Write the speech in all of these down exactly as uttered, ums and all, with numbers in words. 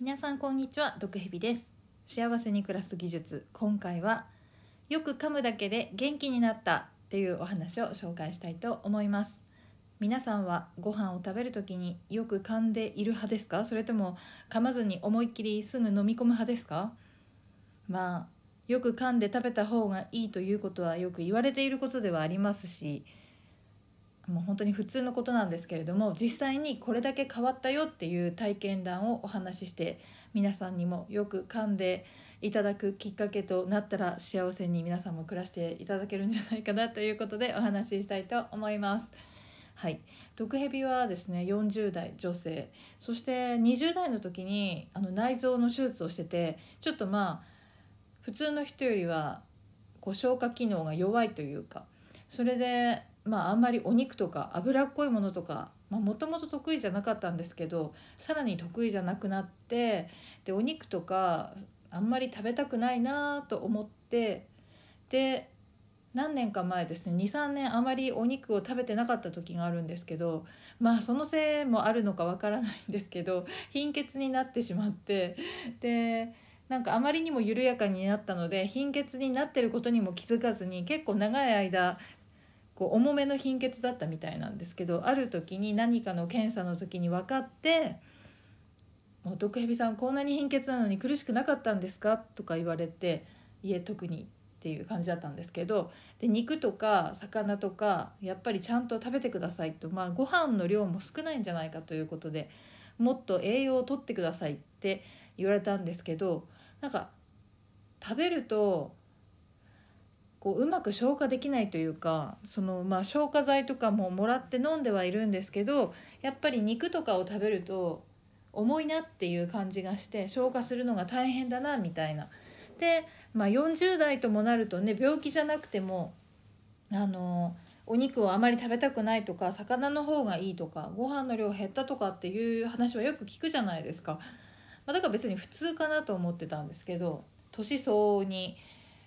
皆さんこんにちは、毒蛇です。幸せに暮らす技術、今回はよく噛むだけで元気になったっていうお話を紹介したいと思います。皆さんはご飯を食べるときによく噛んでいる派ですか？それとも噛まずに思いっきりすぐ飲み込む派ですか？まあよく噛んで食べた方がいいということはよく言われていることではありますし、もう本当に普通のことなんですけれども、実際にこれだけ変わったよっていう体験談をお話しして、皆さんにもよく噛んでいただくきっかけとなったら、幸せに皆さんも暮らしていただけるんじゃないかなということでお話ししたいと思います。はい、毒蛇はですね、よんじゅうだい女性、そしてにじゅうだいの時にあの内臓の手術をしてて、ちょっとまあ普通の人よりはこう消化機能が弱いというか、それでまああんまりお肉とか脂っこいものとか、もともと得意じゃなかったんですけど、さらに得意じゃなくなって、でお肉とかあんまり食べたくないなと思って、で何年か前ですね、にさんねんあまりお肉を食べてなかった時があるんですけど、まあそのせいもあるのかわからないんですけど、貧血になってしまって、でなんかあまりにも緩やかになったので、貧血になってることにも気づかずに、結構長い間こう重めの貧血だったみたいなんですけど、ある時に何かの検査の時に分かって、もう毒蛇さんこんなに貧血なのに苦しくなかったんですかとか言われて、いえ特にっていう感じだったんですけど、で肉とか魚とかやっぱりちゃんと食べてくださいと、まあご飯の量も少ないんじゃないかということで、もっと栄養をとってくださいって言われたんですけど、なんか食べるとこううまく消化できないというか、そのまあ消化剤とかももらって飲んではいるんですけど、やっぱり肉とかを食べると重いなっていう感じがして、消化するのが大変だなみたいな。で、まあ、よんじゅうだいともなるとね、病気じゃなくてもあのお肉をあまり食べたくないとか、魚の方がいいとか、ご飯の量減ったとかっていう話はよく聞くじゃないですか。まあ、だから別に普通かなと思ってたんですけど、年相応に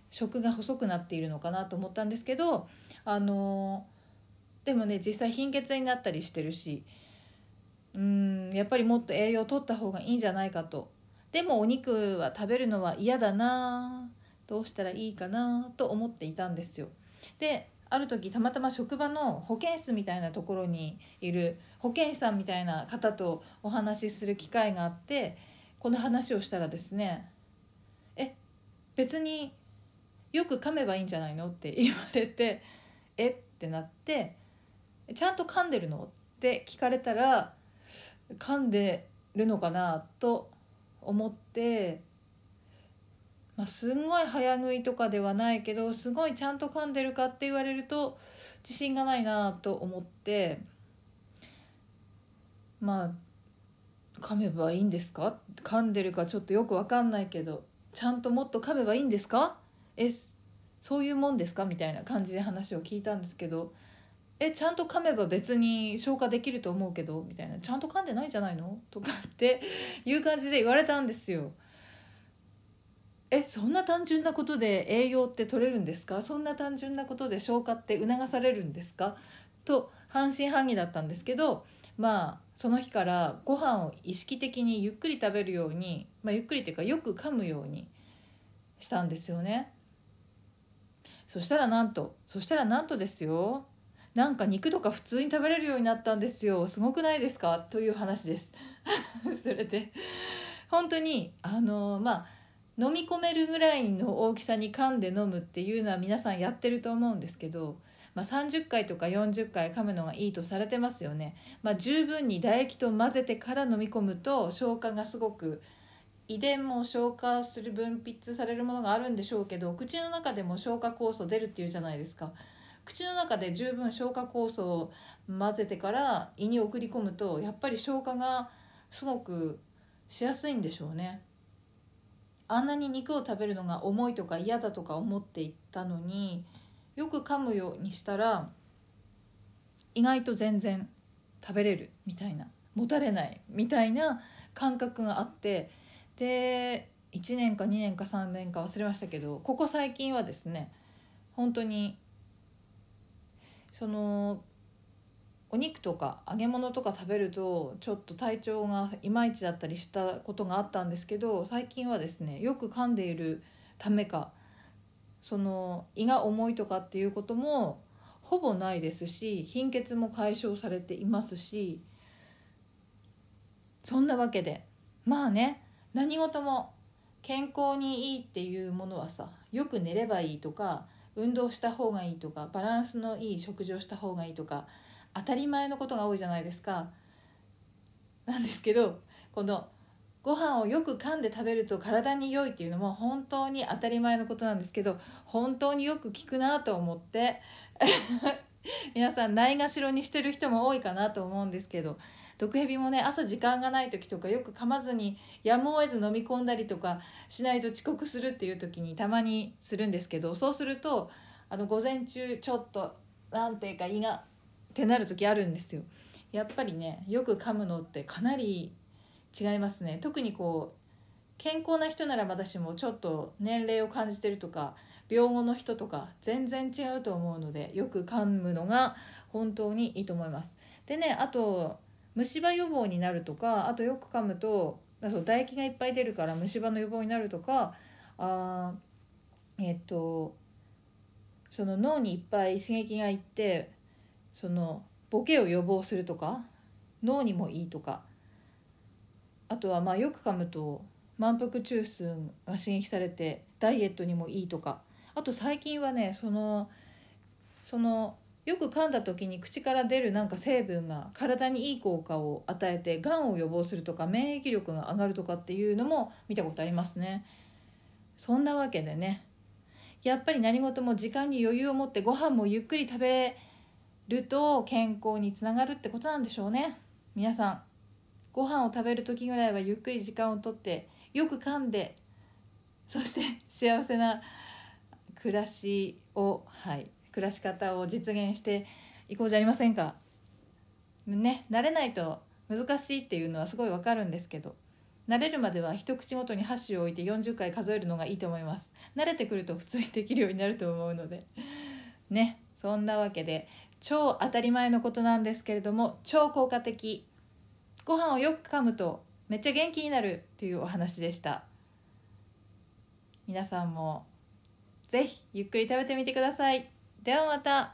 食が細くなっているのかなと思ったんですけど、あのでもね、実際貧血になったりしてるし、うーんやっぱりもっと栄養を取った方がいいんじゃないかと。でもお肉は食べるのは嫌だな、どうしたらいいかなと思っていたんですよ。である時たまたま職場の保健室みたいなところにいる保健師さんみたいな方とお話しする機会があって、この話をしたらですね、え別によく噛めばいいんじゃないのって言われて、えってなって、ちゃんと噛んでるのって聞かれたら、噛んでるのかなと思って、まあ、すんごい早食いとかではないけど、すごいちゃんと噛んでるかって言われると自信がないなと思って、まあ噛めばいいんですか？噛んでるかちょっとよくわかんないけど、ちゃんともっと噛めばいいんですか？え、そういうもんですか？みたいな感じで話を聞いたんですけど、え、ちゃんと噛めば別に消化できると思うけどみたいな、ちゃんと噛んでないんじゃないのとかっていう感じで言われたんですよ。え、そんな単純なことで栄養って取れるんですか？そんな単純なことで消化って促されるんですか？と半信半疑だったんですけど、まあその日からご飯を意識的にゆっくり食べるように、まあ、ゆっくりというかよく噛むようにしたんですよね。そしたらなんと、そしたらなんとですよ、なんか肉とか普通に食べれるようになったんですよ。すごくないですか？という話ですそれで本当にあのまあ飲み込めるぐらいの大きさに噛んで飲むっていうのは皆さんやってると思うんですけど、まあ、さんじゅっかいとかよんじゅっかい噛むのがいいとされてますよね。まあ、十分に唾液と混ぜてから飲み込むと、消化がすごく、遺伝も消化する、分泌されるものがあるんでしょうけど、口の中でも消化酵素出るっていうじゃないですか。口の中で十分消化酵素を混ぜてから胃に送り込むと、やっぱり消化がすごくしやすいんでしょうね。あんなに肉を食べるのが重いとか嫌だとか思っていたのに、よく噛むようにしたら意外と全然食べれるみたいな、もたれないみたいな感覚があって、でいちねんかにねんかさんねんか忘れましたけど、ここ最近はですね、本当にそのお肉とか揚げ物とか食べるとちょっと体調がいまいちだったりしたことがあったんですけど、最近はですねよく噛んでいるためかその胃が重いとかっていうこともほぼないですし、貧血も解消されていますし、そんなわけでまあね、何事も健康にいいっていうものはさ、よく寝ればいいとか運動した方がいいとかバランスのいい食事をした方がいいとか当たり前のことが多いじゃないですか。なんですけど、このご飯をよく噛んで食べると体に良いっていうのも本当に当たり前のことなんですけど、本当によく聞くなと思って皆さんないがしろにしてる人も多いかなと思うんですけど、毒蛇もね、朝時間がない時とかよく噛まずにやむを得ず飲み込んだりとかしないと遅刻するっていう時にたまにするんですけど、そうするとあの午前中ちょっとなんていうか胃がってなる時あるんですよ。やっぱりね、よく噛むのってかなり違いますね。特にこう健康な人なら私もちょっと年齢を感じてるとか病後の人とか全然違うと思うので、よく噛むのが本当にいいと思います。でね、あと虫歯予防になるとか、あとよく噛むとそう唾液がいっぱい出るから虫歯の予防になるとか、あえっとその脳にいっぱい刺激がいってそのボケを予防するとか脳にもいいとか、あとはまあよく噛むと満腹中枢が刺激されてダイエットにもいいとか、あと最近はねそのそのよく噛んだ時に口から出るなんか成分が体にいい効果を与えてがんを予防するとか免疫力が上がるとかっていうのも見たことありますね。そんなわけでね、やっぱり何事も時間に余裕を持ってご飯もゆっくり食べると健康につながるってことなんでしょうね。皆さんご飯を食べる時ぐらいはゆっくり時間をとってよく噛んで、そして幸せな暮らしを、はい、暮らし方を実現していこうじゃありませんか。ね、慣れないと難しいっていうのはすごいわかるんですけど、慣れるまでは一口ごとに箸を置いてよんじゅっかい数えるのがいいと思います。慣れてくると普通にできるようになると思うのでね、そんなわけで超当たり前のことなんですけれども超効果的、ご飯をよく噛むとめっちゃ元気になるというお話でした。皆さんもぜひゆっくり食べてみてください。ではまた。